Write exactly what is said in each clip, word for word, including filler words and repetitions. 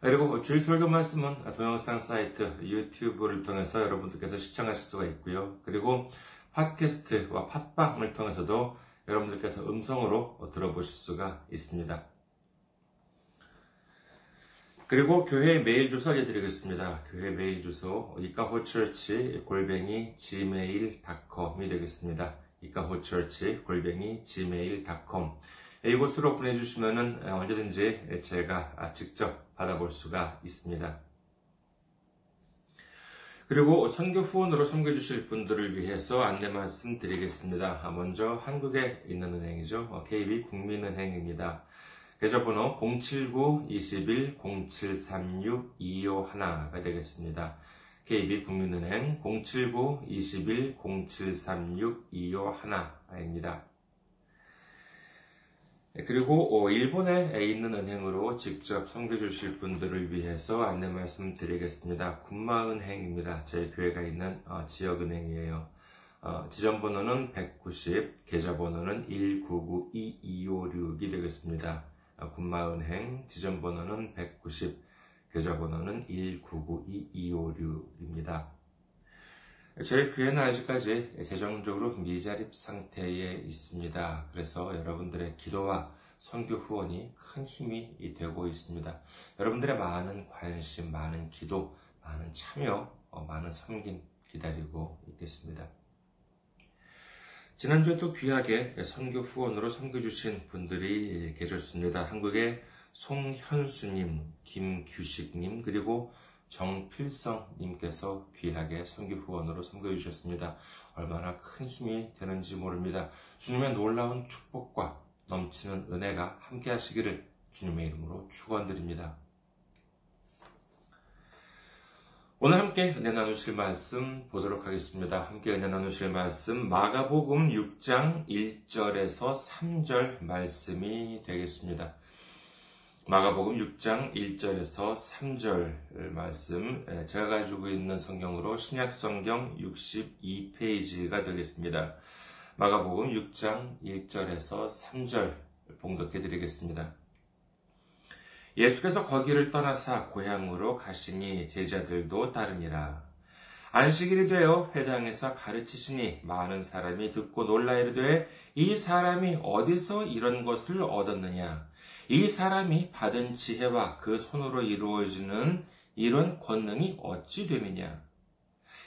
그리고 주일 설교 말씀은 동영상 사이트 유튜브를 통해서 여러분들께서 시청하실 수가 있고요. 그리고 팟캐스트와 팟빵을 통해서도 여러분들께서 음성으로 들어보실 수가 있습니다. 그리고 교회 메일 주소 알려드리겠습니다. 교회 메일 주소 ikahochurch 골뱅이 지메일 닷컴이 되겠습니다. ikahochurch 골뱅이 지메일 닷컴 이곳으로 보내주시면은 언제든지 제가 직접 받아볼 수가 있습니다. 그리고 선교 후원으로 섬겨주실 분들을 위해서 안내 말씀 드리겠습니다. 먼저 한국에 있는 은행이죠. 케이비국민은행입니다. 계좌번호 공칠구 이일 공칠삼육 이오일가 되겠습니다. 케이비국민은행 공칠구 이일 공칠삼육 이오일입니다. 그리고 일본에 있는 은행으로 직접 섬겨주실 분들을 위해서 안내 말씀 드리겠습니다. 군마 은행입니다. 저희 교회가 있는 지역은행이에요. 지점번호는 백구십, 계좌번호는 일구구이이오육이 되겠습니다. 군마 은행, 지점번호는 백구십, 계좌번호는 일구구이이오육입니다. 저희 교회는 아직까지 재정적으로 미자립 상태에 있습니다. 그래서 여러분들의 기도와 선교 후원이 큰 힘이 되고 있습니다. 여러분들의 많은 관심, 많은 기도, 많은 참여, 많은 섬김 기다리고 있겠습니다. 지난주에도 귀하게 선교 후원으로 섬겨주신 분들이 계셨습니다. 한국의 송현수님, 김규식님, 그리고 정필성님께서 귀하게 선교 후원으로 섬겨주셨습니다. 얼마나 큰 힘이 되는지 모릅니다. 주님의 놀라운 축복과 넘치는 은혜가 함께 하시기를 주님의 이름으로 축원드립니다. 오늘 함께 은혜 나누실 말씀 보도록 하겠습니다. 함께 은혜 나누실 말씀 마가복음 육 장 일 절에서 삼 절 말씀이 되겠습니다. 마가복음 육 장 일 절에서 삼 절 말씀, 제가 가지고 있는 성경으로 신약성경 육십이 페이지가 되겠습니다. 마가복음 육 장 일 절에서 삼 절 봉독해 드리겠습니다. 예수께서 거기를 떠나사 고향으로 가시니 제자들도 따르니라. 안식일이 되어 회당에서 가르치시니 많은 사람이 듣고 놀라 이르되 이 사람이 어디서 이런 것을 얻었느냐. 이 사람이 받은 지혜와 그 손으로 이루어지는 이런 권능이 어찌 됨이냐.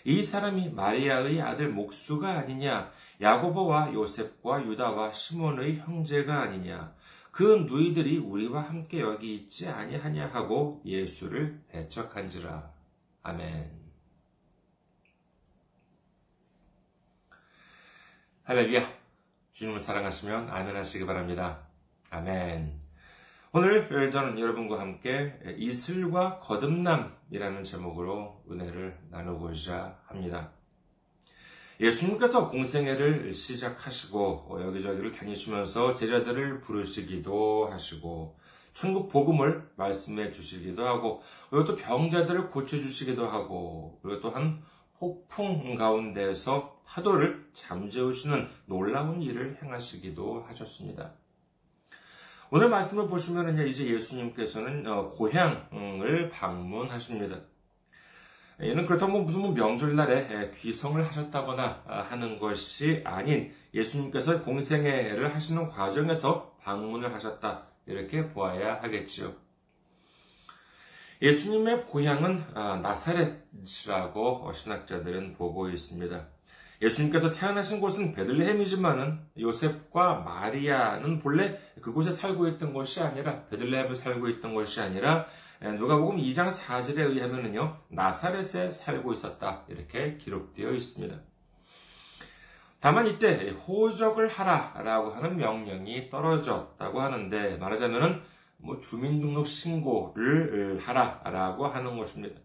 이 사람이 마리아의 아들 목수가 아니냐. 야고보와 요셉과 유다와 시몬의 형제가 아니냐. 그 누이들이 우리와 함께 여기 있지 아니하냐 하고 예수를 배척한지라. 아멘. 할렐루야, 주님을 사랑하시면 아멘 하시기 바랍니다. 아멘. 오늘 저는 여러분과 함께 이슬과 거듭남이라는 제목으로 은혜를 나누고자 합니다. 예수님께서 공생애를 시작하시고 여기저기를 다니시면서 제자들을 부르시기도 하시고 천국 복음을 말씀해 주시기도 하고 그리고 또 병자들을 고쳐주시기도 하고 그리고 또한 폭풍 가운데에서 파도를 잠재우시는 놀라운 일을 행하시기도 하셨습니다. 오늘 말씀을 보시면 이제 예수님께서는 고향을 방문하십니다. 이는 그렇다고 무슨 명절날에 귀성을 하셨다거나 하는 것이 아닌 예수님께서 공생애를 하시는 과정에서 방문을 하셨다 이렇게 보아야 하겠지요. 예수님의 고향은 나사렛이라고 신학자들은 보고 있습니다. 예수님께서 태어나신 곳은 베들레헴이지만은 요셉과 마리아는 본래 그곳에 살고 있던 것이 아니라 베들레헴에 살고 있던 것이 아니라 누가복음 이 장 사 절에 의하면은요 나사렛에 살고 있었다 이렇게 기록되어 있습니다. 다만 이때 호적을 하라라고 하는 명령이 떨어졌다고 하는데 말하자면은 뭐 주민등록 신고를 하라라고 하는 것입니다.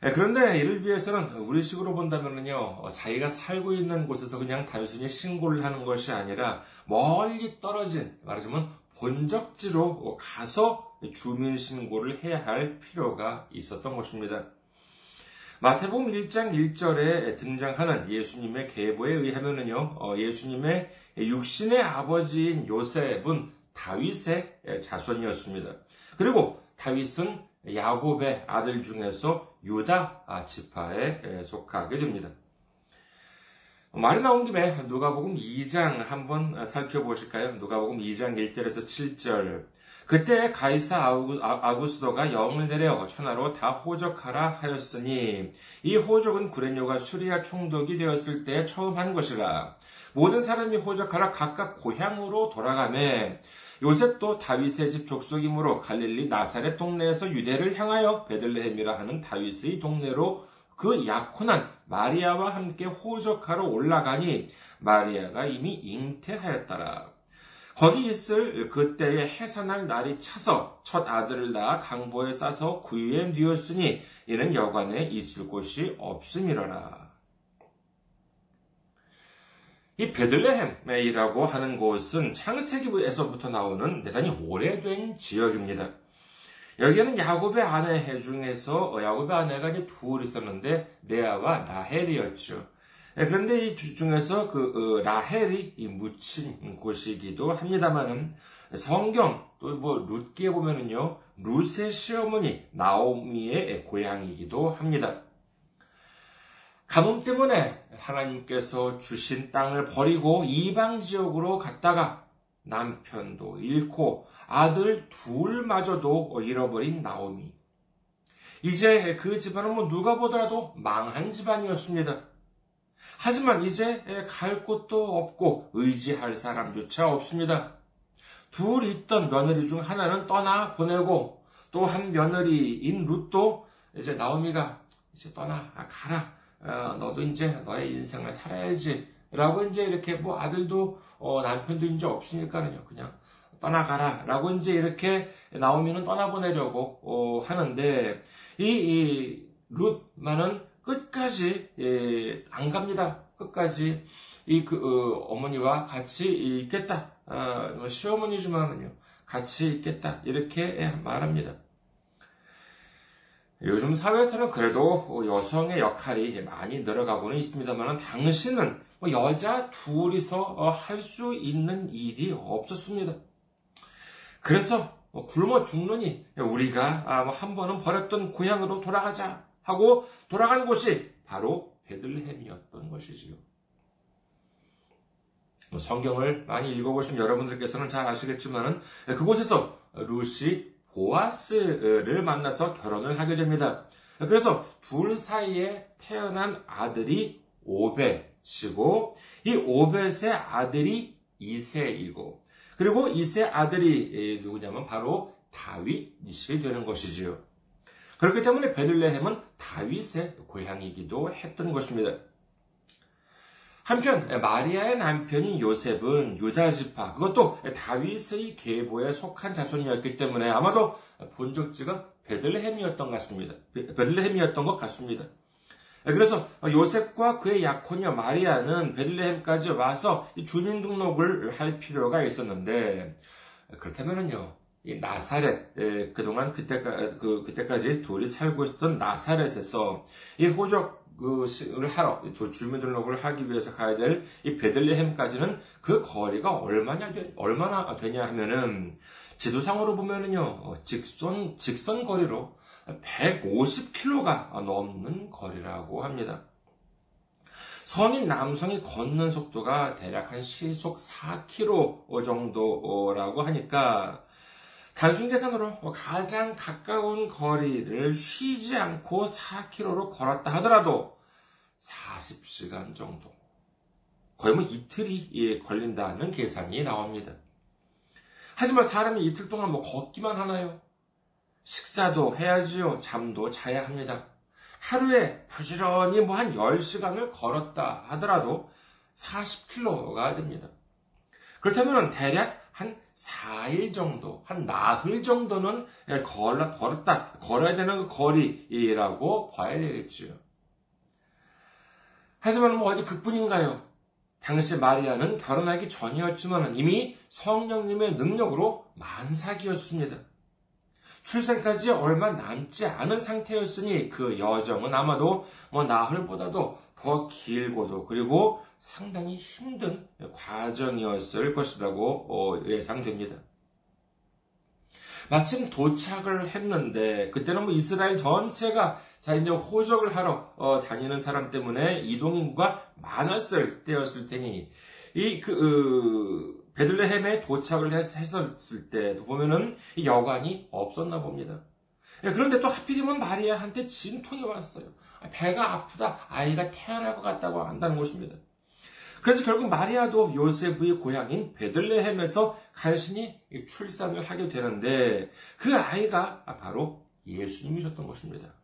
그런데 이를 위해서는 우리식으로 본다면요, 자기가 살고 있는 곳에서 그냥 단순히 신고를 하는 것이 아니라 멀리 떨어진, 말하자면 본적지로 가서 주민신고를 해야 할 필요가 있었던 것입니다. 마태복음 일 장 일 절에 등장하는 예수님의 계보에 의하면요, 예수님의 육신의 아버지인 요셉은 다윗의 자손이었습니다. 그리고 다윗은 야곱의 아들 중에서 유다 지파에 속하게 됩니다. 말이 나온 김에 누가복음 이 장 한번 살펴보실까요? 누가복음 이 장 일 절에서 칠 절. 그때 가이사 아구스도가 영을 내려 천하로 다 호적하라 하였으니 이 호적은 구레뇨가 수리아 총독이 되었을 때 처음 한 것이라. 모든 사람이 호적하라 각각 고향으로 돌아가매 요셉도 다윗의 집 족속이므로 갈릴리 나사렛 동네에서 유대를 향하여 베들레헴이라 하는 다윗의 동네로 그 약혼한 마리아와 함께 호적하러 올라가니 마리아가 이미 잉태하였더라. 거기 있을 그때에 해산할 날이 차서 첫 아들을 낳아 강보에 싸서 구유에 뉘었으니 이는 여관에 있을 곳이 없음이러라. 이 베들레헴이라고 하는 곳은 창세기에서부터 나오는 대단히 오래된 지역입니다. 여기에는 야곱의 아내 중에서 야곱의 아내가 이제 둘 있었는데 레아와 라헬이었죠. 그런데 이 중에서 그 라헬이 묻힌 곳이기도 합니다만은 성경 또 뭐 룻기에 보면은요 룻의 시어머니 나오미의 고향이기도 합니다. 가뭄 때문에 하나님께서 주신 땅을 버리고 이방 지역으로 갔다가 남편도 잃고 아들 둘마저도 잃어버린 나오미. 이제 그 집안은 뭐 누가 보더라도 망한 집안이었습니다. 하지만 이제 갈 곳도 없고 의지할 사람조차 없습니다. 둘 있던 며느리 중 하나는 떠나 보내고 또 한 며느리인 룻도 이제 나오미가 이제 떠나 가라. 어, 너도 이제 너의 인생을 살아야지 라고 이제 이렇게 뭐 아들도 어, 남편도 이제 없으니까는요 그냥 떠나가라 라고 이제 이렇게 나오미는 떠나보내려고 어, 하는데 이, 이 룻만은 끝까지 예, 안 갑니다. 끝까지 이 그 어, 어머니와 같이 있겠다. 어, 시어머니지만은요 같이 있겠다 이렇게 예, 말합니다. 요즘 사회에서는 그래도 여성의 역할이 많이 늘어가고는 있습니다만 당시는 여자 둘이서 할 수 있는 일이 없었습니다. 그래서 굶어 죽느니 우리가 한 번은 버렸던 고향으로 돌아가자 하고 돌아간 곳이 바로 베들레헴이었던 것이지요. 성경을 많이 읽어보신 여러분들께서는 잘 아시겠지만 그곳에서 룻이 보아스를 만나서 결혼을 하게 됩니다. 그래서 둘 사이에 태어난 아들이 오벳이고 이 오벳의 아들이 이새이고 그리고 이새 아들이 누구냐면 바로 다윗이 되는 것이지요. 그렇기 때문에 베들레헴은 다윗의 고향이기도 했던 것입니다. 한편 마리아의 남편인 요셉은 유다지파, 그것도 다윗의 계보에 속한 자손이었기 때문에 아마도 본적지가 베들레헴이었던 것 같습니다. 베들레헴이었던 것 같습니다. 그래서 요셉과 그의 약혼녀 마리아는 베들레헴까지 와서 주민등록을 할 필요가 있었는데 그렇다면은요 이 나사렛 그동안 그때까지 그 그때까지 둘이 살고 있었던 나사렛에서 이 호적 그를 하러 주민등록을 하기 위해서 가야 될 이 베들레헴까지는 그 거리가 얼마냐 얼마나 되냐 하면은 지도상으로 보면은요 직선 직선 거리로 백오십 킬로미터가 넘는 거리라고 합니다. 성인 남성이 걷는 속도가 대략 한 시속 사 킬로미터 정도라고 하니까 단순 계산으로 가장 가까운 거리를 쉬지 않고 사 킬로미터로 걸었다 하더라도 사십 시간 정도, 거의 뭐 이틀이 걸린다는 계산이 나옵니다. 하지만 사람이 이틀 동안 뭐 걷기만 하나요? 식사도 해야지요. 잠도 자야 합니다. 하루에 부지런히 뭐 한 열 시간을 걸었다 하더라도 사십 킬로미터가 됩니다. 그렇다면 대략 한 사 일 정도, 한 나흘 정도는 걸라, 걸었다, 걸어야 되는 거리라고 봐야 되겠지요. 하지만 뭐 어디 그뿐인가요? 당시 마리아는 결혼하기 전이었지만 이미 성령님의 능력으로 만삭이었습니다. 출생까지 얼마 남지 않은 상태였으니 그 여정은 아마도 뭐 나흘보다도 더 길고도 그리고 상당히 힘든 과정이었을 것이라고 예상됩니다. 마침 도착을 했는데 그때는 뭐 이스라엘 전체가 자 이제 호적을 하러 어, 다니는 사람 때문에 이동인구가 많았을 때였을 테니 이 그 어, 베들레헴에 도착을 했, 했었을 때 보면은 이 여관이 없었나 봅니다. 그런데 또 하필이면 마리아한테 진통이 왔어요. 배가 아프다, 아이가 태어날 것 같다고 한다는 것입니다. 그래서 결국 마리아도 요셉의 고향인 베들레헴에서 간신히 출산을 하게 되는데 그 아이가 바로 예수님이셨던 것입니다.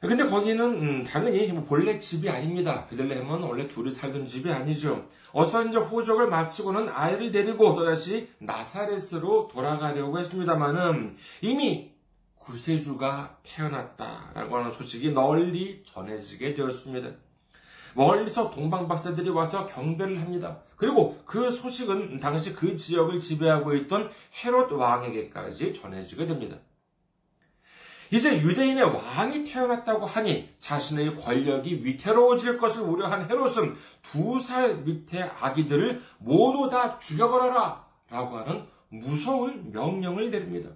근데 거기는 당연히 본래 집이 아닙니다. 베들레헴은 원래 둘이 살던 집이 아니죠. 어서 이제 호적을 마치고는 아이를 데리고 또다시 나사렛으로 돌아가려고 했습니다마는 이미 구세주가 태어났다라고 하는 소식이 널리 전해지게 되었습니다. 멀리서 동방박사들이 와서 경배를 합니다. 그리고 그 소식은 당시 그 지역을 지배하고 있던 헤롯 왕에게까지 전해지게 됩니다. 이제 유대인의 왕이 태어났다고 하니 자신의 권력이 위태로워질 것을 우려한 헤롯은 두 살 밑의 아기들을 모두 다 죽여버려라 라고 하는 무서운 명령을 내립니다.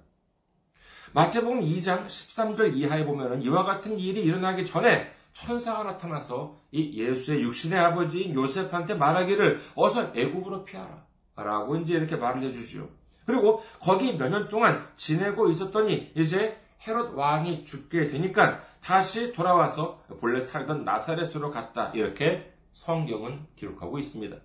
마태복음 이 장 십삼 절 이하에 보면은 이와 같은 일이 일어나기 전에 천사가 나타나서 이 예수의 육신의 아버지인 요셉한테 말하기를 어서 애굽으로 피하라 라고 이제 이렇게 말을 해주죠. 그리고 거기 몇 년 동안 지내고 있었더니 이제 헤롯 왕이 죽게 되니까 다시 돌아와서 본래 살던 나사렛으로 갔다 이렇게 성경은 기록하고 있습니다.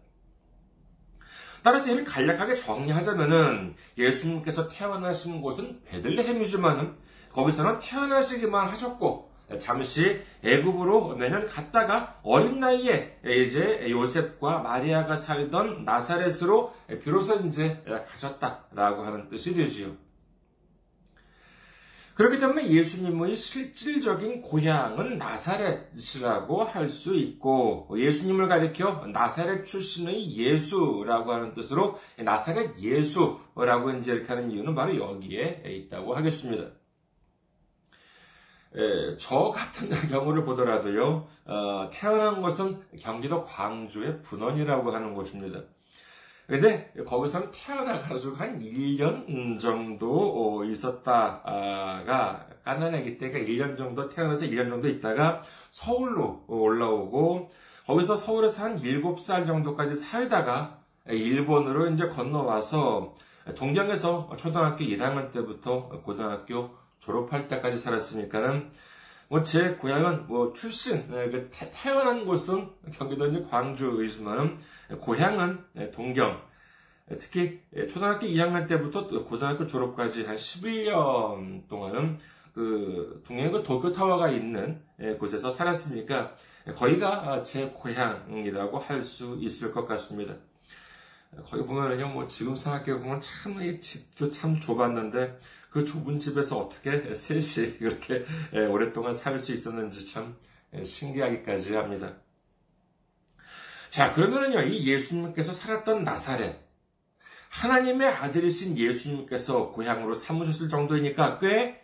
따라서 이를 간략하게 정리하자면은 예수님께서 태어나신 곳은 베들레헴이지만은 거기서는 태어나시기만 하셨고 잠시 애굽으로 몇 년 갔다가 어린 나이에 이제 요셉과 마리아가 살던 나사렛으로 비로소 이제 가셨다라고 하는 뜻이 되지요. 그렇기 때문에 예수님의 실질적인 고향은 나사렛이라고 할 수 있고 예수님을 가리켜 나사렛 출신의 예수라고 하는 뜻으로 나사렛 예수라고 이제 이렇게 하는 이유는 바로 여기에 있다고 하겠습니다. 예, 저 같은 경우를 보더라도요, 어, 태어난 것은 경기도 광주의 분원이라고 하는 곳입니다. 근데 거기서는 태어나가지고 한 일 년 정도 있었다가 까나애기 때가 일 년 정도 태어나서 일 년 정도 있다가 서울로 올라오고 거기서 서울에서 한 일곱 살 정도까지 살다가 일본으로 이제 건너와서 동경에서 초등학교 일 학년 때부터 고등학교 졸업할 때까지 살았으니까는 뭐 제 고향은 뭐 출신 태어난 곳은 경기도 광주이지만 고향은 동경. 특히 초등학교 이 학년 때부터 고등학교 졸업까지 한 십일 년 동안은 그 동경의 그 도쿄 타워가 있는 곳에서 살았으니까 거기가 제 고향이라고 할 수 있을 것 같습니다. 거기 보면은요, 뭐, 지금 생각해 보면 참, 이 집도 참 좁았는데, 그 좁은 집에서 어떻게 셋이 이렇게 오랫동안 살 수 있었는지 참 신기하기까지 합니다. 자, 그러면은요, 이 예수님께서 살았던 나사렛, 하나님의 아들이신 예수님께서 고향으로 삼으셨을 정도이니까 꽤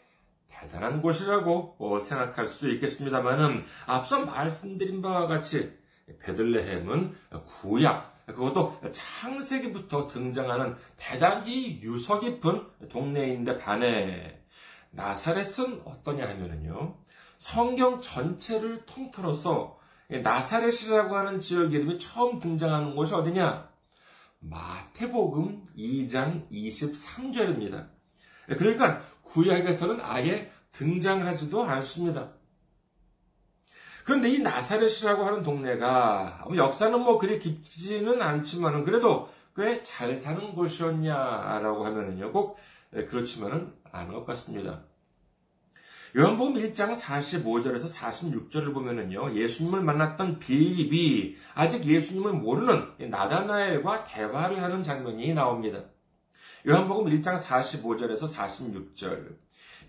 대단한 곳이라고 생각할 수도 있겠습니다만은, 앞서 말씀드린 바와 같이, 베들레헴은 구약, 그것도 창세기부터 등장하는 대단히 유서 깊은 동네인데 반해 나사렛은 어떠냐 하면은요, 성경 전체를 통틀어서 나사렛이라고 하는 지역 이름이 처음 등장하는 곳이 어디냐? 마태복음 이 장 이십삼 절입니다. 그러니까 구약에서는 아예 등장하지도 않습니다. 그런데 이 나사렛이라고 하는 동네가 역사는 뭐 그리 깊지는 않지만은 그래도 꽤 잘 사는 곳이었냐라고 하면은요 꼭 그렇지만은 않은 것 같습니다. 요한복음 일 장 사십오 절에서 사십육 절을 보면은요, 예수님을 만났던 빌립이 아직 예수님을 모르는 나다나엘과 대화를 하는 장면이 나옵니다. 요한복음 일 장 사십오 절에서 사십육 절.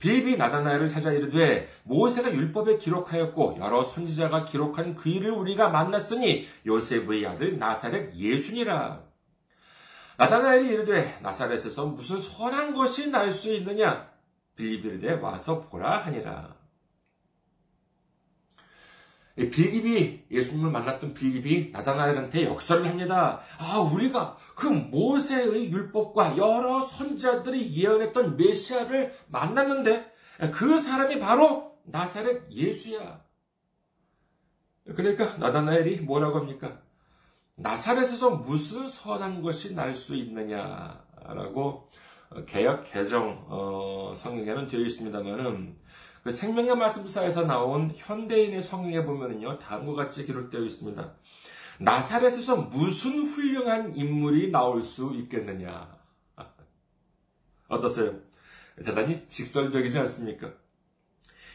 빌립이 나다나엘을 찾아 이르되, 모세가 율법에 기록하였고 여러 선지자가 기록한 그 일을 우리가 만났으니 요셉의 아들 나사렛 예수니라. 나다나엘이 이르되, 나사렛에서 무슨 선한 것이 날 수 있느냐? 빌립이 이르되, 와서 보라 하니라. 빌립이, 예수님을 만났던 빌립이 나다나엘한테 역설을 합니다. 아, 우리가 그 모세의 율법과 여러 선지자들이 예언했던 메시아를 만났는데 그 사람이 바로 나사렛 예수야. 그러니까 나다나엘이 뭐라고 합니까? 나사렛에서 무슨 선한 것이 날 수 있느냐라고 개역, 개정, 어, 성경에는 되어 있습니다만은, 그 생명의 말씀사에서 나온 현대인의 성경에 보면은요, 다음과 같이 기록되어 있습니다. 나사렛에서 무슨 훌륭한 인물이 나올 수 있겠느냐. 어떠세요? 대단히 직설적이지 않습니까?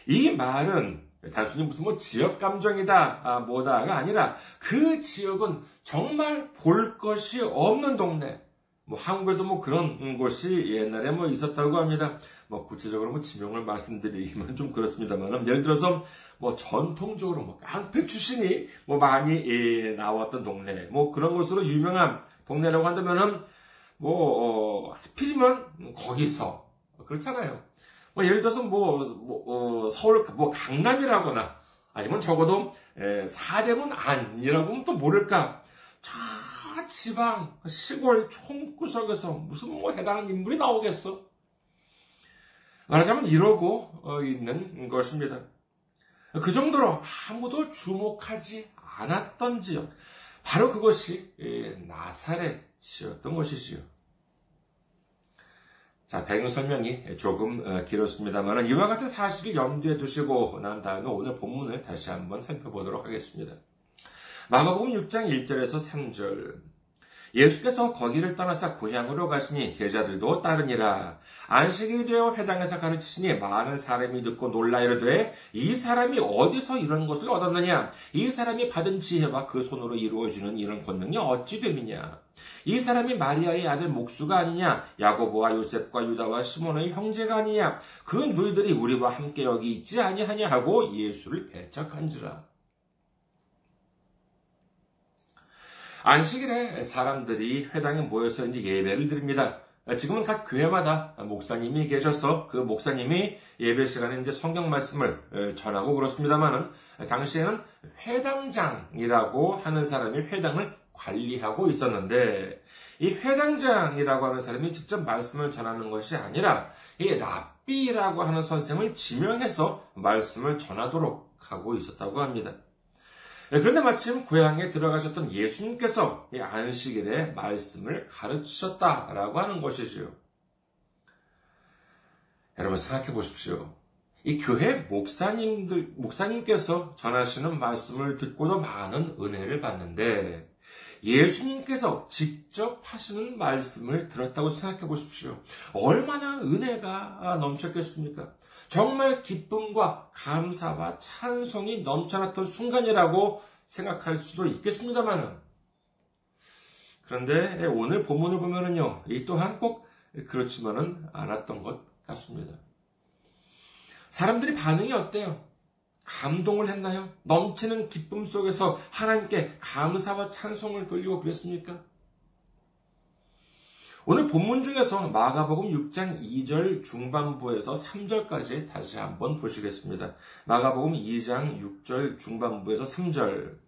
이 말은 단순히 무슨 뭐 지역 감정이다, 아, 뭐다가 아니라, 그 지역은 정말 볼 것이 없는 동네, 뭐, 한국에도 뭐 그런 곳이 옛날에 뭐 있었다고 합니다. 뭐, 구체적으로 뭐 지명을 말씀드리기만 좀 그렇습니다만, 예를 들어서 뭐 전통적으로 뭐 깡패 출신이 뭐 많이 예, 나왔던 동네, 뭐 그런 곳으로 유명한 동네라고 한다면은, 뭐, 어, 하필이면 거기서. 그렇잖아요. 뭐, 예를 들어서 뭐, 뭐, 어, 서울, 뭐, 강남이라거나, 아니면 적어도 예, 사대문 안이라고 하면 또 모를까. 지방, 시골, 총구석에서 무슨 뭐 해당하는 인물이 나오겠어? 말하자면 이러고 있는 것입니다. 그 정도로 아무도 주목하지 않았던 지역, 바로 그것이 나사렛이었던 것이지요. 자, 배경 설명이 조금 길었습니다만 이와 같은 사실을 염두에 두시고 난 다음에 오늘 본문을 다시 한번 살펴보도록 하겠습니다. 마가복음 육 장 일 절에서 삼 절. 예수께서 거기를 떠나서 고향으로 가시니 제자들도 따르니라. 안식일이 되어 회당에서 가르치시니 많은 사람이 듣고 놀라 이르되, 이 사람이 어디서 이런 것을 얻었느냐? 이 사람이 받은 지혜와 그 손으로 이루어지는 이런 권능이 어찌 됨이냐? 이 사람이 마리아의 아들 목수가 아니냐? 야고보와 요셉과 유다와 시몬의 형제가 아니냐? 그 누이들이 우리와 함께 여기 있지 아니하냐 하고 예수를 배척한지라. 안식일에 사람들이 회당에 모여서 이제 예배를 드립니다. 지금은 각 교회마다 목사님이 계셔서 그 목사님이 예배 시간에 이제 성경 말씀을 전하고 그렇습니다만은, 당시에는 회당장이라고 하는 사람이 회당을 관리하고 있었는데, 이 회당장이라고 하는 사람이 직접 말씀을 전하는 것이 아니라 이 랍비라고 하는 선생을 지명해서 말씀을 전하도록 하고 있었다고 합니다. 그런데 마침 고향에 들어가셨던 예수님께서 안식일에 말씀을 가르치셨다라고 하는 것이지요. 여러분 생각해 보십시오. 이 교회 목사님들, 목사님께서 전하시는 말씀을 듣고도 많은 은혜를 받는데, 예수님께서 직접 하시는 말씀을 들었다고 생각해 보십시오. 얼마나 은혜가 넘쳤겠습니까? 정말 기쁨과 감사와 찬송이 넘쳐났던 순간이라고 생각할 수도 있겠습니다만, 그런데 오늘 본문을 보면은요, 이 또한 꼭 그렇지만은 않았던 것 같습니다. 사람들이 반응이 어때요? 감동을 했나요? 넘치는 기쁨 속에서 하나님께 감사와 찬송을 돌리고 그랬습니까? 오늘 본문 중에서 마가복음 육 장 이 절 중반부에서 삼 절까지 다시 한번 보시겠습니다. 마가복음 이 장 육 절 중반부에서 삼 절.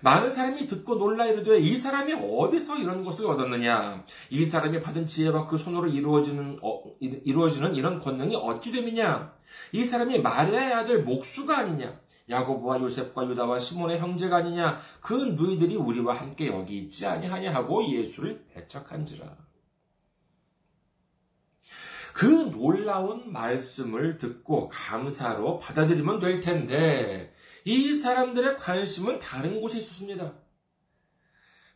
많은 사람이 듣고 놀라 이르되, 이 사람이 어디서 이런 것을 얻었느냐? 이 사람이 받은 지혜와 그 손으로 이루어지는, 어, 이루어지는 이런 권능이 어찌 됨이냐? 이 사람이 마리아의 아들 목수가 아니냐? 야고보와 요셉과 유다와 시몬의 형제가 아니냐? 그 누이들이 우리와 함께 여기 있지 아니하냐 하고 예수를 배척한지라. 그 놀라운 말씀을 듣고 감사로 받아들이면 될 텐데, 이 사람들의 관심은 다른 곳에 있었습니다.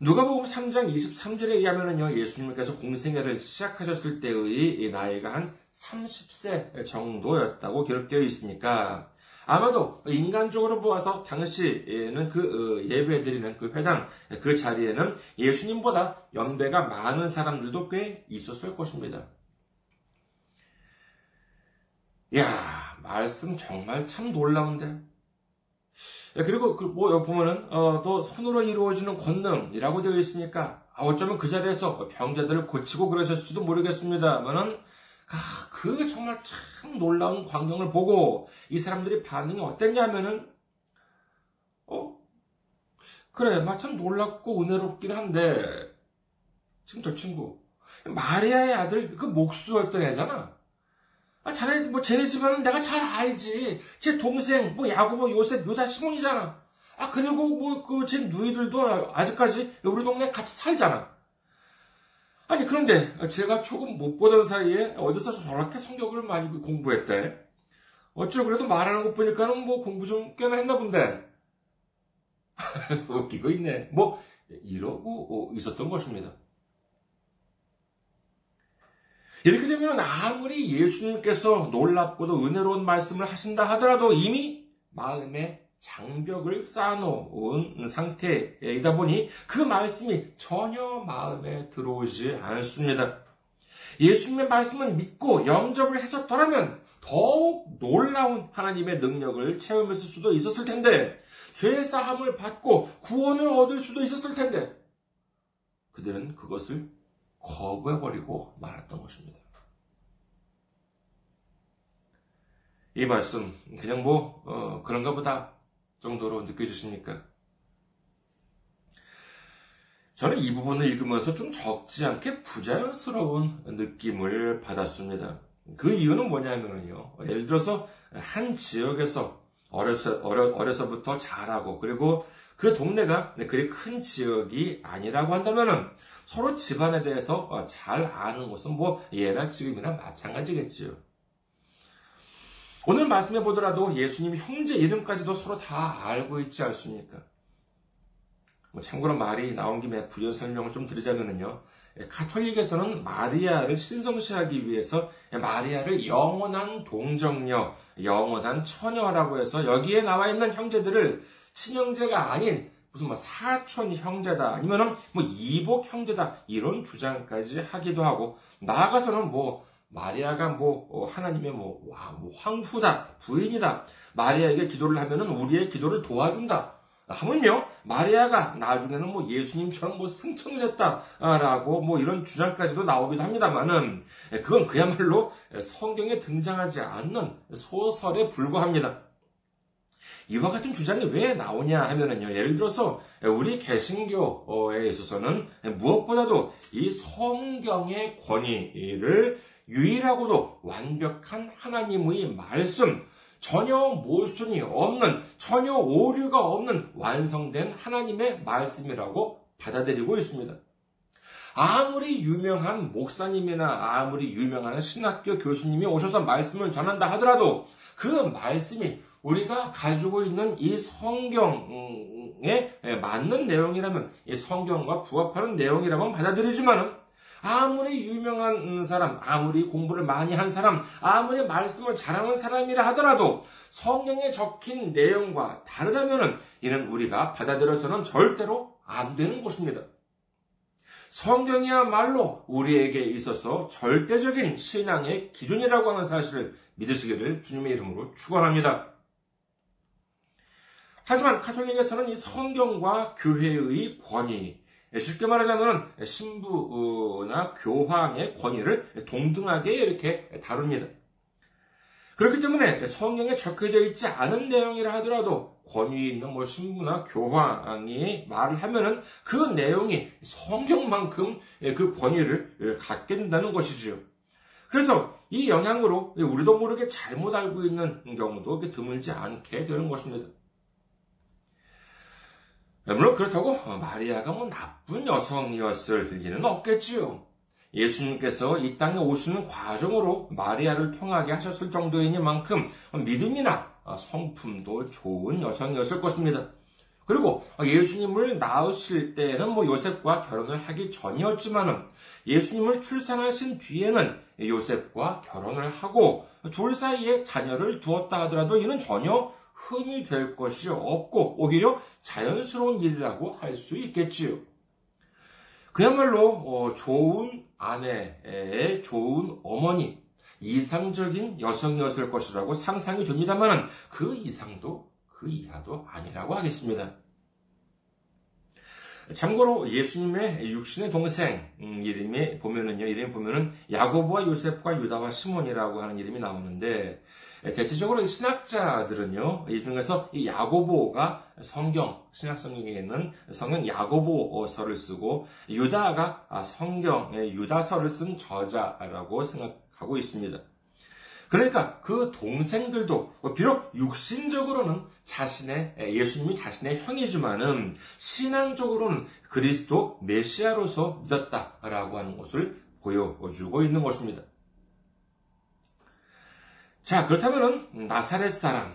누가복음 삼 장 이십삼 절에 의하면은요, 예수님께서 공생애를 시작하셨을 때의 나이가 한 삼십 세 정도였다고 기록되어 있으니까, 아마도 인간적으로 보아서 당시에는 그 예배드리는 그 회당, 그 자리에는 예수님보다 연배가 많은 사람들도 꽤 있었을 것입니다. 이야, 말씀 정말 참 놀라운데. 그리고 뭐 여기 보면은 어, 또 손으로 이루어지는 권능이라고 되어 있으니까 어쩌면 그 자리에서 병자들을 고치고 그러셨을지도 모르겠습니다만은, 아, 그 정말 참 놀라운 광경을 보고 이 사람들이 반응이 어땠냐면은, 어? 그래, 막 참 놀랍고 은혜롭긴 한데, 지금 저 친구, 마리아의 아들, 그 목수였던 애잖아. 아, 자네, 뭐, 쟤네 집안은 내가 잘 알지. 제 동생, 뭐, 야고보, 요셉, 유다, 시몬이잖아. 아, 그리고 뭐, 그, 제 누이들도 아직까지 우리 동네 같이 살잖아. 아니, 그런데 제가 조금 못 보던 사이에 어디서 저렇게 성격을 많이 공부했대. 어쩌고 그래도 말하는 것 보니까는 뭐 공부 좀 꽤나 했나 본데. 웃기고 있네. 뭐 이러고 있었던 것입니다. 이렇게 되면 아무리 예수님께서 놀랍고도 은혜로운 말씀을 하신다 하더라도 이미 마음에 장벽을 쌓아놓은 상태이다 보니 그 말씀이 전혀 마음에 들어오지 않습니다. 예수님의 말씀을 믿고 영접을 하셨더라면 더욱 놀라운 하나님의 능력을 체험했을 수도 있었을 텐데, 죄 사함을 받고 구원을 얻을 수도 있었을 텐데, 그들은 그것을 거부해버리고 말았던 것입니다. 이 말씀 그냥 뭐 어, 그런가 보다 정도로 느껴지십니까? 저는 이 부분을 읽으면서 좀 적지 않게 부자연스러운 느낌을 받았습니다. 그 이유는 뭐냐면요, 예를 들어서 한 지역에서 어려서, 어려, 어려서부터 자라고, 그리고 그 동네가 그리 큰 지역이 아니라고 한다면은 서로 집안에 대해서 잘 아는 것은 뭐 예나 지금이나 마찬가지겠지요. 오늘 말씀해 보더라도 예수님 형제 이름까지도 서로 다 알고 있지 않습니까? 뭐 참고로 말이 나온 김에 부연 설명을 좀 드리자면요, 가톨릭에서는 마리아를 신성시하기 위해서 마리아를 영원한 동정녀, 영원한 처녀라고 해서 여기에 나와 있는 형제들을 친형제가 아닌 무슨 뭐 사촌 형제다, 아니면은 뭐 이복 형제다, 이런 주장까지 하기도 하고, 나아가서는 뭐 마리아가 뭐 하나님의 뭐, 와, 뭐 황후다, 부인이다, 마리아에게 기도를 하면은 우리의 기도를 도와준다, 하물며 마리아가 나중에는 뭐 예수님처럼 뭐 승천을 했다라고 뭐 이런 주장까지도 나오기도 합니다만은, 그건 그야말로 성경에 등장하지 않는 소설에 불과합니다. 이와 같은 주장이 왜 나오냐 하면은요, 예를 들어서 우리 개신교에 있어서는 무엇보다도 이 성경의 권위를 유일하고도 완벽한 하나님의 말씀, 전혀 모순이 없는, 전혀 오류가 없는 완성된 하나님의 말씀이라고 받아들이고 있습니다. 아무리 유명한 목사님이나 아무리 유명한 신학교 교수님이 오셔서 말씀을 전한다 하더라도 그 말씀이 우리가 가지고 있는 이 성경에 맞는 내용이라면, 이 성경과 부합하는 내용이라면 받아들이지만은, 아무리 유명한 사람, 아무리 공부를 많이 한 사람, 아무리 말씀을 잘하는 사람이라 하더라도 성경에 적힌 내용과 다르다면 이는 우리가 받아들여서는 절대로 안 되는 것입니다. 성경이야말로 우리에게 있어서 절대적인 신앙의 기준이라고 하는 사실을 믿으시기를 주님의 이름으로 축원합니다. 하지만 카톨릭에서는 이 성경과 교회의 권위, 쉽게 말하자면 신부나 교황의 권위를 동등하게 이렇게 다룹니다. 그렇기 때문에 성경에 적혀져 있지 않은 내용이라 하더라도 권위 있는 뭐 신부나 교황이 말을 하면은 그 내용이 성경만큼 그 권위를 갖게 된다는 것이지요. 그래서 이 영향으로 우리도 모르게 잘못 알고 있는 경우도 드물지 않게 되는 것입니다. 물론 그렇다고 마리아가 뭐 나쁜 여성이었을 리는 없겠지요. 예수님께서 이 땅에 오시는 과정으로 마리아를 통하게 하셨을 정도이니만큼 믿음이나 성품도 좋은 여성이었을 것입니다. 그리고 예수님을 낳으실 때에는 뭐 요셉과 결혼을 하기 전이었지만은 예수님을 출산하신 뒤에는 요셉과 결혼을 하고 둘 사이에 자녀를 두었다 하더라도 이는 전혀 흠이 될 것이 없고 오히려 자연스러운 일이라고 할 수 있겠지요. 그야말로 좋은 아내의 좋은 어머니, 이상적인 여성이었을 것이라고 상상이 됩니다만은 그 이상도 그 이하도 아니라고 하겠습니다. 참고로 예수님의 육신의 동생 이름이 보면은요, 이름이 보면은 야고보와 요셉과 유다와 시몬이라고 하는 이름이 나오는데 대체적으로 신학자들은요, 이 중에서 이 야고보가 성경 신약 성경에 있는 성경 야고보서를 쓰고 유다가 성경의 유다서를 쓴 저자라고 생각하고 있습니다. 그러니까 그 동생들도 비록 육신적으로는 자신의 예수님이 자신의 형이지만은 신앙적으로는 그리스도 메시아로서 믿었다라고 하는 것을 보여주고 있는 것입니다. 자, 그렇다면은 나사렛 사람,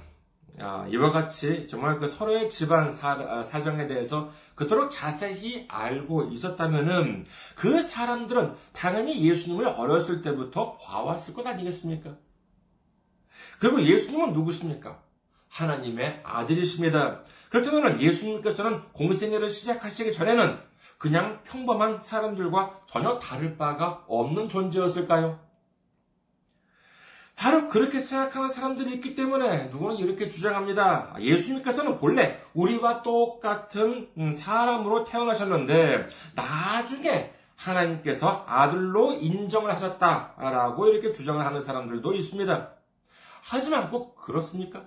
아, 이와 같이 정말 그 서로의 집안 사, 사정에 대해서 그토록 자세히 알고 있었다면은 그 사람들은 당연히 예수님을 어렸을 때부터 봐왔을 것 아니겠습니까? 그리고 예수님은 누구십니까? 하나님의 아들이십니다. 그렇다면 예수님께서는 공생애를 시작하시기 전에는 그냥 평범한 사람들과 전혀 다를 바가 없는 존재였을까요? 바로 그렇게 생각하는 사람들이 있기 때문에 누구는 이렇게 주장합니다. 예수님께서는 본래 우리와 똑같은 사람으로 태어나셨는데 나중에 하나님께서 아들로 인정을 하셨다라고 이렇게 주장을 하는 사람들도 있습니다. 하지만 꼭 그렇습니까?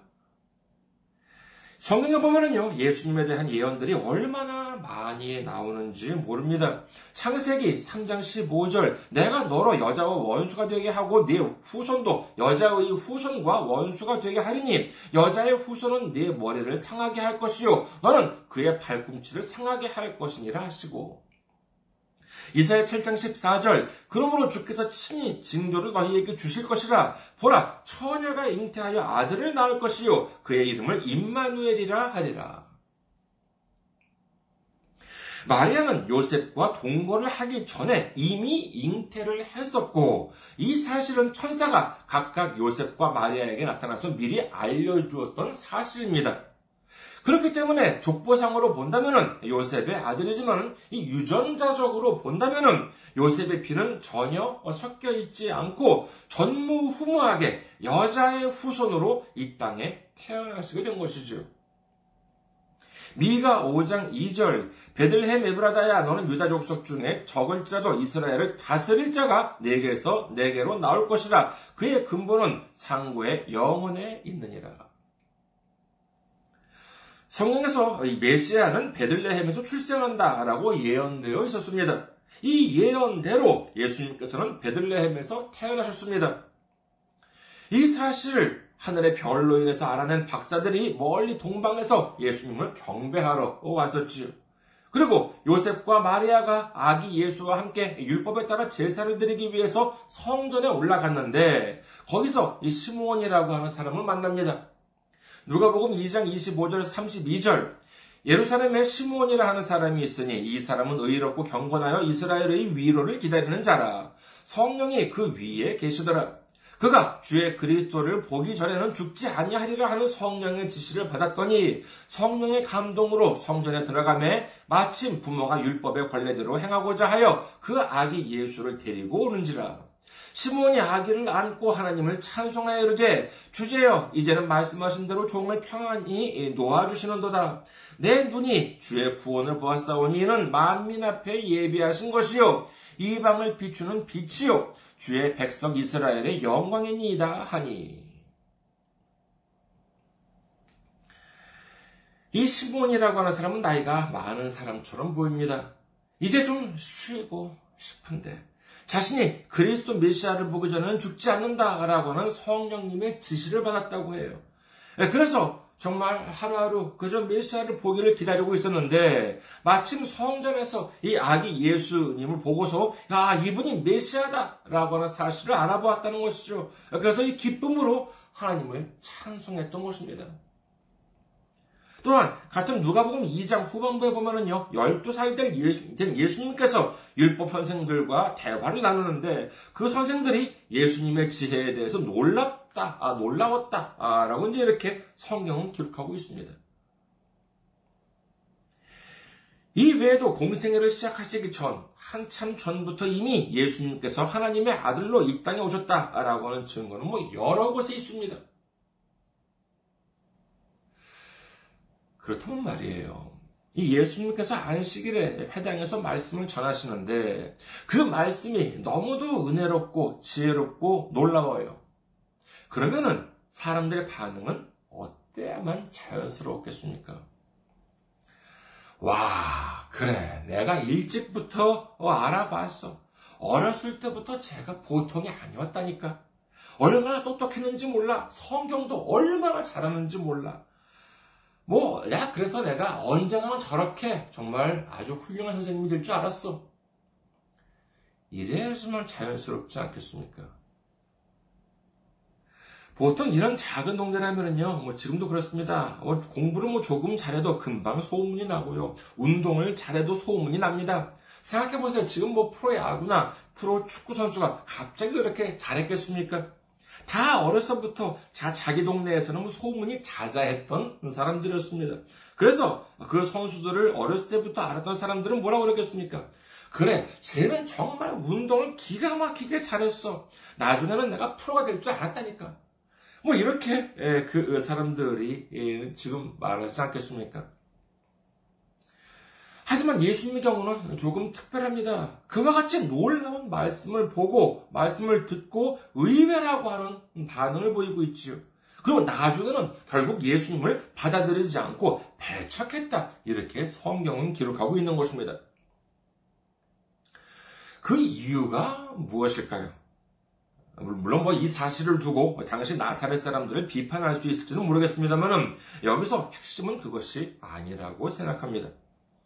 성경에 보면은요, 예수님에 대한 예언들이 얼마나 많이 나오는지 모릅니다. 창세기 삼 장 십오 절, 내가 너로 여자와 원수가 되게 하고 네 후손도 여자의 후손과 원수가 되게 하리니 여자의 후손은 네 머리를 상하게 할 것이요 너는 그의 발꿈치를 상하게 할 것이니라 하시고, 이사야 칠 장 십사 절, 그러므로 주께서 친히 징조를 너희에게 주실 것이라. 보라, 처녀가 잉태하여 아들을 낳을 것이요 그의 이름을 임마누엘이라 하리라. 마리아는 요셉과 동거를 하기 전에 이미 잉태를 했었고 이 사실은 천사가 각각 요셉과 마리아에게 나타나서 미리 알려주었던 사실입니다. 그렇기 때문에 족보상으로 본다면은 요셉의 아들이지만 이 유전자적으로 본다면은 요셉의 피는 전혀 섞여 있지 않고 전무후무하게 여자의 후손으로 이 땅에 태어나시게 된 것이죠. 미가 오 장 이 절, 베들레헴 에브라다야 너는 유다 족속 중에 적을지라도 이스라엘을 다스릴 자가 내게서 내게로 나올 것이라. 그의 근본은 상고의 영혼에 있느니라. 성경에서 이 메시아는 베들레헴에서 출생한다라고 예언되어 있었습니다. 이 예언대로 예수님께서는 베들레헴에서 태어나셨습니다. 이 사실을 하늘의 별로 인해서 알아낸 박사들이 멀리 동방에서 예수님을 경배하러 왔었지요. 그리고 요셉과 마리아가 아기 예수와 함께 율법에 따라 제사를 드리기 위해서 성전에 올라갔는데 거기서 이 시므온이라고 하는 사람을 만납니다. 누가복음 이 장 이십오 절 삼십이 절, 예루살렘에 시므온이라 하는 사람이 있으니 이 사람은 의롭고 경건하여 이스라엘의 위로를 기다리는 자라. 성령이 그 위에 계시더라. 그가 주의 그리스도를 보기 전에는 죽지 아니하리라 하는 성령의 지시를 받았더니 성령의 감동으로 성전에 들어가매 마침 부모가 율법의 관례대로 행하고자 하여 그 아기 예수를 데리고 오는지라. 시므온이 아기를 안고 하나님을 찬송하여 이르되 주제여 이제는 말씀하신 대로 종을 평안히 놓아주시는도다. 내 눈이 주의 구원을 보았사오니 이는 만민 앞에 예비하신 것이요 이방을 비추는 빛이요 주의 백성 이스라엘의 영광이니이다 하니. 이 시므온이라고 하는 사람은 나이가 많은 사람처럼 보입니다. 이제 좀 쉬고 싶은데 자신이 그리스도 메시아를 보기 전에는 죽지 않는다라고 하는 성령님의 지시를 받았다고 해요. 그래서 정말 하루하루 그저 메시아를 보기를 기다리고 있었는데 마침 성전에서 이 아기 예수님을 보고서 야, 이분이 메시아다라고 하는 사실을 알아보았다는 것이죠. 그래서 이 기쁨으로 하나님을 찬송했던 것입니다. 또한 같은 누가복음 이 장 후반부에 보면은요, 열두 살 된 예수, 예수님께서 율법 선생들과 대화를 나누는데 그 선생들이 예수님의 지혜에 대해서 놀랍다, 아, 놀라웠다, 아, 라고 이제 이렇게 성경은 기록하고 있습니다. 이 외에도 공생애를 시작하시기 전, 한참 전부터 이미 예수님께서 하나님의 아들로 이 땅에 오셨다라고 하는 증거는 뭐 여러 곳에 있습니다. 그렇다면 말이에요. 이 예수님께서 안식일에 회당에서 말씀을 전하시는데 그 말씀이 너무도 은혜롭고 지혜롭고 놀라워요. 그러면은 사람들의 반응은 어때야만 자연스러웠겠습니까? 와, 그래, 내가 일찍부터 알아봤어. 어렸을 때부터 제가 보통이 아니었다니까. 얼마나 똑똑했는지 몰라. 성경도 얼마나 잘하는지 몰라. 뭐, 야, 그래서 내가 언젠가는 저렇게 정말 아주 훌륭한 선생님이 될 줄 알았어. 이래야지만 자연스럽지 않겠습니까? 보통 이런 작은 동네라면은요, 뭐 지금도 그렇습니다. 뭐 공부를 뭐 조금 잘해도 금방 소문이 나고요. 운동을 잘해도 소문이 납니다. 생각해보세요. 지금 뭐 프로야구나 프로축구 선수가 갑자기 그렇게 잘했겠습니까? 다 어려서부터 자, 자기 동네에서는 뭐 소문이 자자했던 사람들이었습니다. 그래서 그 선수들을 어렸을 때부터 알았던 사람들은 뭐라고 그랬겠습니까? 그래, 쟤는 정말 운동을 기가 막히게 잘했어. 나중에는 내가 프로가 될 줄 알았다니까. 뭐 이렇게 그 사람들이 지금 말하지 않겠습니까? 하지만 예수님의 경우는 조금 특별합니다. 그와 같이 놀라운 말씀을 보고 말씀을 듣고 의외라고 하는 반응을 보이고 있지요. 그리고 나중에는 결국 예수님을 받아들이지 않고 배척했다, 이렇게 성경은 기록하고 있는 것입니다. 그 이유가 무엇일까요? 물론 뭐 이 사실을 두고 당시 나사렛 사람들을 비판할 수 있을지는 모르겠습니다만은 여기서 핵심은 그것이 아니라고 생각합니다.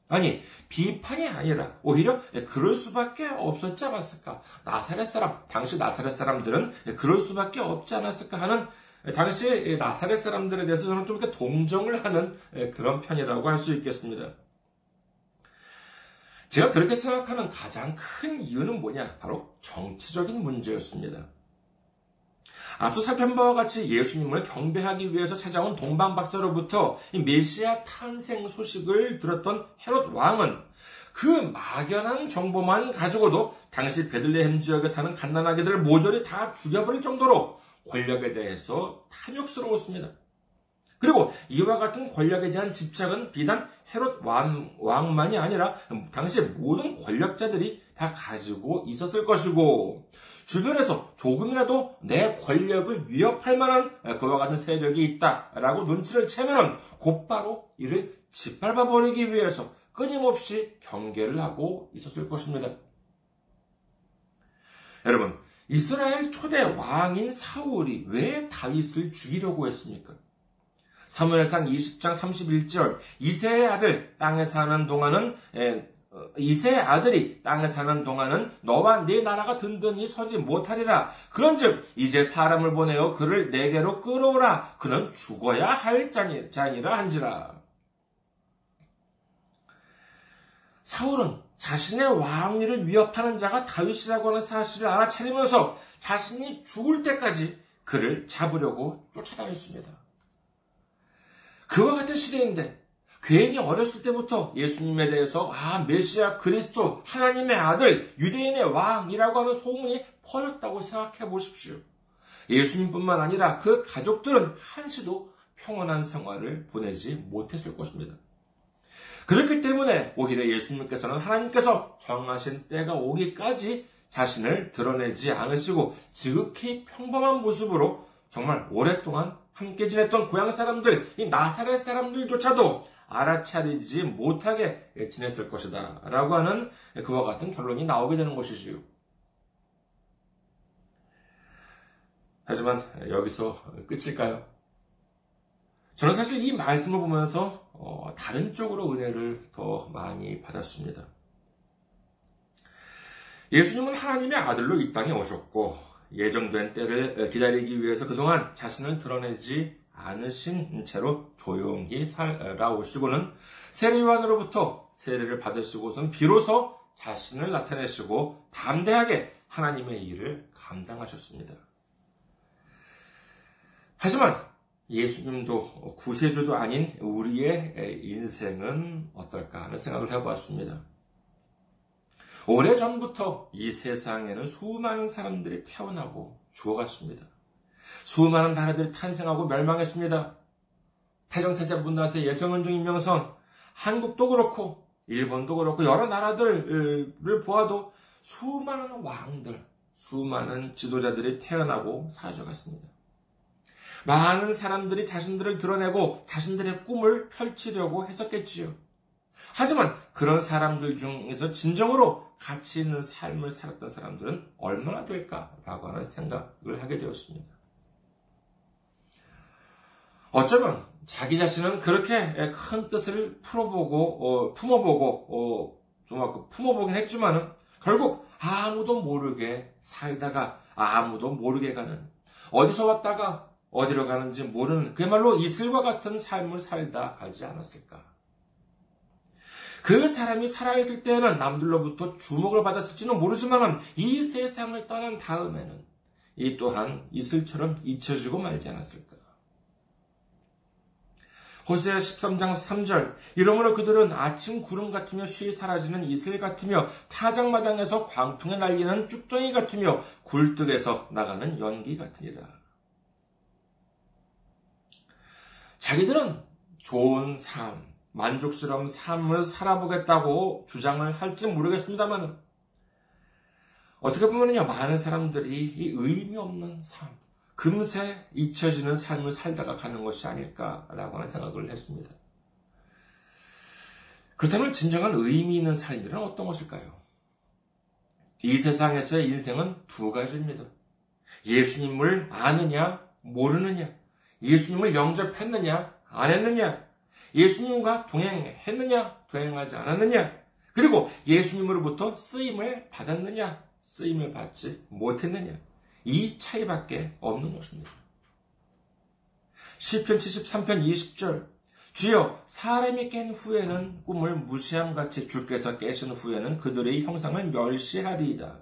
아니, 비판이 아니라 오히려 그럴 수밖에 없었지 않았을까? 나사렛 사람, 당시 나사렛 사람들은 그럴 수밖에 없지 않았을까 하는, 당시 나사렛 사람들에 대해서 저는 좀 이렇게 동정을 하는 그런 편이라고 할 수 있겠습니다. 제가 그렇게 생각하는 가장 큰 이유는 뭐냐? 바로 정치적인 문제였습니다. 앞서 살펴본 바와 같이 예수님을 경배하기 위해서 찾아온 동방박사로부터 메시아 탄생 소식을 들었던 헤롯 왕은 그 막연한 정보만 가지고도 당시 베들레헴 지역에 사는 갓난아기들을 모조리 다 죽여버릴 정도로 권력에 대해서 탐욕스러웠습니다. 그리고 이와 같은 권력에 대한 집착은 비단 헤롯 왕, 왕만이 아니라 당시 모든 권력자들이 다 가지고 있었을 것이고, 주변에서 조금이라도 내 권력을 위협할 만한 그와 같은 세력이 있다라고 눈치를 채면 곧바로 이를 짓밟아버리기 위해서 끊임없이 경계를 하고 있었을 것입니다. 여러분, 이스라엘 초대 왕인 사울이 왜 다윗을 죽이려고 했습니까? 사무엘상 이십 장 삼십일 절, 이새의 아들 땅에 사는 동안은 에, 이새의 아들이 땅에 사는 동안은 너와 네 나라가 든든히 서지 못하리라. 그런즉 이제 사람을 보내어 그를 내게로 끌어오라. 그는 죽어야 할 자니라 한지라. 사울은 자신의 왕위를 위협하는 자가 다윗이라고 하는 사실을 알아차리면서 자신이 죽을 때까지 그를 잡으려고 쫓아다녔습니다. 그와 같은 시대인데 괜히 어렸을 때부터 예수님에 대해서 아, 메시아 그리스도, 하나님의 아들, 유대인의 왕이라고 하는 소문이 퍼졌다고 생각해 보십시오. 예수님뿐만 아니라 그 가족들은 한시도 평온한 생활을 보내지 못했을 것입니다. 그렇기 때문에 오히려 예수님께서는 하나님께서 정하신 때가 오기까지 자신을 드러내지 않으시고 지극히 평범한 모습으로 정말 오랫동안 함께 지냈던 고향 사람들, 이 나사렛 사람들조차도 알아차리지 못하게 지냈을 것이다 라고 하는 그와 같은 결론이 나오게 되는 것이지요. 하지만 여기서 끝일까요? 저는 사실 이 말씀을 보면서 다른 쪽으로 은혜를 더 많이 받았습니다. 예수님은 하나님의 아들로 이 땅에 오셨고 예정된 때를 기다리기 위해서 그동안 자신을 드러내지 않으신 채로 조용히 살아오시고는 세례요한으로부터 세례를 받으시고선 비로소 자신을 나타내시고 담대하게 하나님의 일을 감당하셨습니다. 하지만 예수님도 구세주도 아닌 우리의 인생은 어떨까 하는 생각을 해보았습니다. 오래전부터 이 세상에는 수많은 사람들이 태어나고 죽어갔습니다. 수많은 나라들이 탄생하고 멸망했습니다. 태정태세 문화세 예성은중 임명선, 한국도 그렇고 일본도 그렇고 여러 나라들을 보아도 수많은 왕들, 수많은 지도자들이 태어나고 사라져갔습니다. 많은 사람들이 자신들을 드러내고 자신들의 꿈을 펼치려고 했었겠지요. 하지만 그런 사람들 중에서 진정으로 가치 있는 삶을 살았던 사람들은 얼마나 될까라고 하는 생각을 하게 되었습니다. 어쩌면 자기 자신은 그렇게 큰 뜻을 풀어보고, 어, 품어보고, 어, 좀 품어보긴 했지만은 결국 아무도 모르게 살다가 아무도 모르게 가는, 어디서 왔다가 어디로 가는지 모르는 그야말로 이슬과 같은 삶을 살다 가지 않았을까. 그 사람이 살아있을 때는 남들로부터 주목을 받았을지는 모르지만 이 세상을 떠난 다음에는 이 또한 이슬처럼 잊혀지고 말지 않았을까. 호세아 십삼 장 삼 절, 이러므로 그들은 아침 구름 같으며 쉬 사라지는 이슬 같으며 타작마당에서 광풍에 날리는 쭉정이 같으며 굴뚝에서 나가는 연기 같으니라. 자기들은 좋은 삶, 만족스러운 삶을 살아보겠다고 주장을 할지 모르겠습니다만 어떻게 보면요, 많은 사람들이 이 의미 없는 삶, 금세 잊혀지는 삶을 살다가 가는 것이 아닐까라고 하는 생각을 했습니다. 그렇다면 진정한 의미 있는 삶이란 어떤 것일까요? 이 세상에서의 인생은 두 가지입니다. 예수님을 아느냐, 모르느냐, 예수님을 영접했느냐, 안 했느냐, 예수님과 동행했느냐, 동행하지 않았느냐, 그리고 예수님으로부터 쓰임을 받았느냐, 쓰임을 받지 못했느냐, 이 차이밖에 없는 것입니다. 시편 칠십삼 편 이십 절, 주여 사람이 깬 후에는 꿈을 무시함같이 주께서 깨신 후에는 그들의 형상을 멸시하리이다.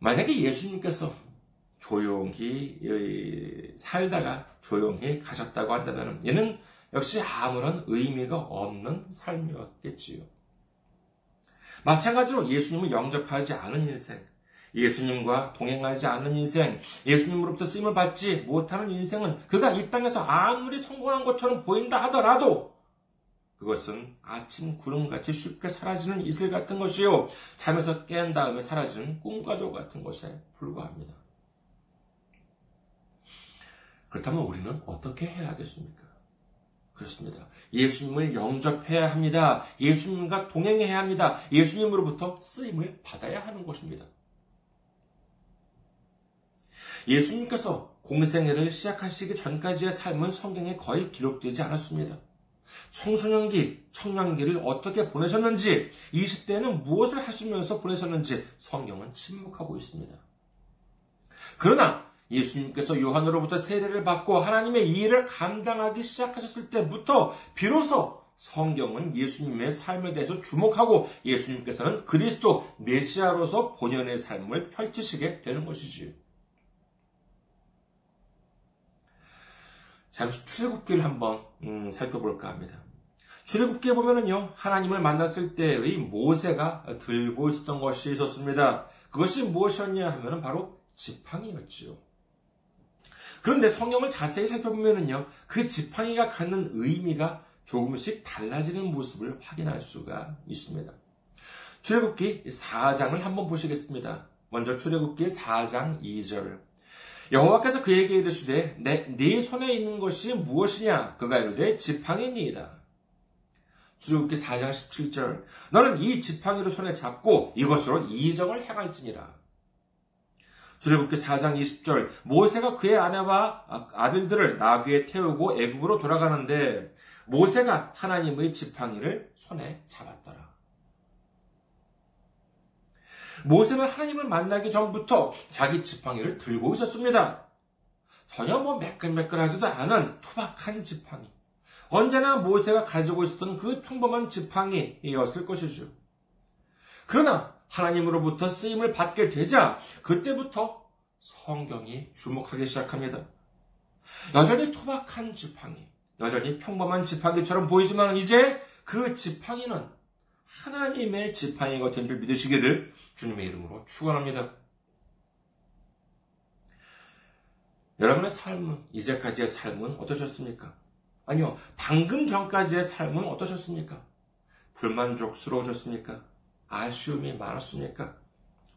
만약에 예수님께서 조용히 살다가 조용히 가셨다고 한다면 얘는 역시 아무런 의미가 없는 삶이었겠지요. 마찬가지로 예수님을 영접하지 않은 인생, 예수님과 동행하지 않은 인생, 예수님으로부터 쓰임을 받지 못하는 인생은 그가 이 땅에서 아무리 성공한 것처럼 보인다 하더라도 그것은 아침 구름같이 쉽게 사라지는 이슬 같은 것이요, 잠에서 깬 다음에 사라지는 꿈과도 같은 것에 불과합니다. 그렇다면 우리는 어떻게 해야 하겠습니까? 그렇습니다. 예수님을 영접해야 합니다. 예수님과 동행해야 합니다. 예수님으로부터 쓰임을 받아야 하는 것입니다. 예수님께서 공생애를 시작하시기 전까지의 삶은 성경에 거의 기록되지 않았습니다. 청소년기, 청년기를 어떻게 보내셨는지, 이십 대는 무엇을 하시면서 보내셨는지 성경은 침묵하고 있습니다. 그러나 예수님께서 요한으로부터 세례를 받고 하나님의 일을 감당하기 시작하셨을 때부터 비로소 성경은 예수님의 삶에 대해서 주목하고 예수님께서는 그리스도 메시아로서 본연의 삶을 펼치시게 되는 것이지요. 잠시 출애굽기를 한번 음, 살펴볼까 합니다. 출애굽기에 보면은요, 하나님을 만났을 때의 모세가 들고 있었던 것이 있었습니다. 그것이 무엇이었냐 하면은 바로 지팡이였지요. 그런데 성경을 자세히 살펴보면요, 그 지팡이가 갖는 의미가 조금씩 달라지는 모습을 확인할 수가 있습니다. 출애굽기 사 장을 한번 보시겠습니다. 먼저 출애굽기 사 장 이 절, 여호와께서 그에게 이르시되 내 네 손에 있는 것이 무엇이냐, 그가 이르되 지팡이니이다. 출애굽기 사 장 십칠 절, 너는 이 지팡이를 손에 잡고 이것으로 이적을 행할지니라. 출애굽기 사 장 이십 절, 모세가 그의 아내와 아들들을 나귀에 태우고 애굽으로 돌아가는데 모세가 하나님의 지팡이를 손에 잡았더라. 모세는 하나님을 만나기 전부터 자기 지팡이를 들고 있었습니다. 전혀 뭐 매끈매끈하지도 않은 투박한 지팡이. 언제나 모세가 가지고 있었던 그 평범한 지팡이였을 것이죠. 그러나 하나님으로부터 쓰임을 받게 되자 그때부터 성경이 주목하기 시작합니다. 여전히 투박한 지팡이, 여전히 평범한 지팡이처럼 보이지만 이제 그 지팡이는 하나님의 지팡이가 된 줄 믿으시기를 주님의 이름으로 축원합니다. 여러분의 삶은, 이제까지의 삶은 어떠셨습니까? 아니요, 방금 전까지의 삶은 어떠셨습니까? 불만족스러우셨습니까? 아쉬움이 많았습니까?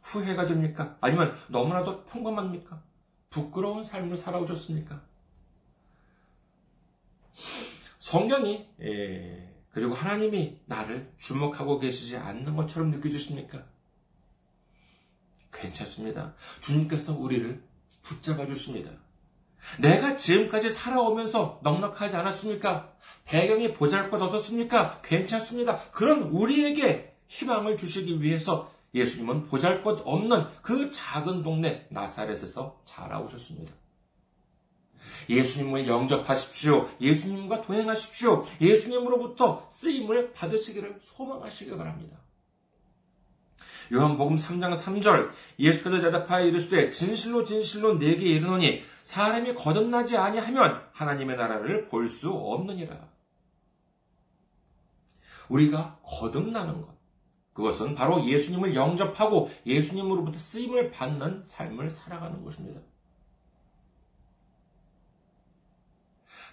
후회가 됩니까? 아니면 너무나도 평범합니까? 부끄러운 삶을 살아오셨습니까? 성경이, 예, 그리고 하나님이 나를 주목하고 계시지 않는 것처럼 느껴지십니까? 괜찮습니다. 주님께서 우리를 붙잡아 주십니다. 내가 지금까지 살아오면서 넉넉하지 않았습니까? 배경이 보잘것없었습니까? 괜찮습니다. 그런 우리에게 희망을 주시기 위해서 예수님은 보잘것없는 그 작은 동네 나사렛에서 자라오셨습니다. 예수님을 영접하십시오. 예수님과 동행하십시오. 예수님으로부터 쓰임을 받으시기를 소망하시기 바랍니다. 요한복음 삼 장 삼 절, 예수께서 대답하여 이르시되 진실로 진실로 내게 이르노니 사람이 거듭나지 아니하면 하나님의 나라를 볼 수 없느니라. 우리가 거듭나는 것, 그것은 바로 예수님을 영접하고 예수님으로부터 쓰임을 받는 삶을 살아가는 것입니다.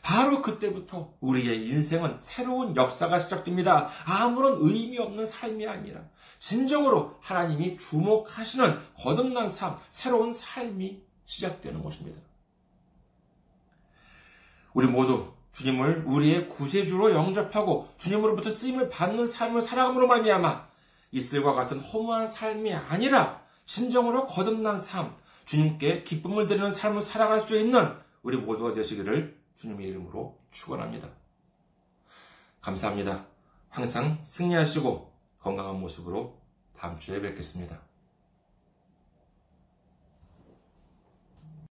바로 그때부터 우리의 인생은 새로운 역사가 시작됩니다. 아무런 의미 없는 삶이 아니라 진정으로 하나님이 주목하시는 거듭난 삶, 새로운 삶이 시작되는 것입니다. 우리 모두 주님을 우리의 구세주로 영접하고 주님으로부터 쓰임을 받는 삶을 살아감으로 말미암아 이슬과 같은 허무한 삶이 아니라 진정으로 거듭난 삶, 주님께 기쁨을 드리는 삶을 살아갈 수 있는 우리 모두가 되시기를 주님의 이름으로 축원합니다. 감사합니다. 항상 승리하시고 건강한 모습으로 다음 주에 뵙겠습니다.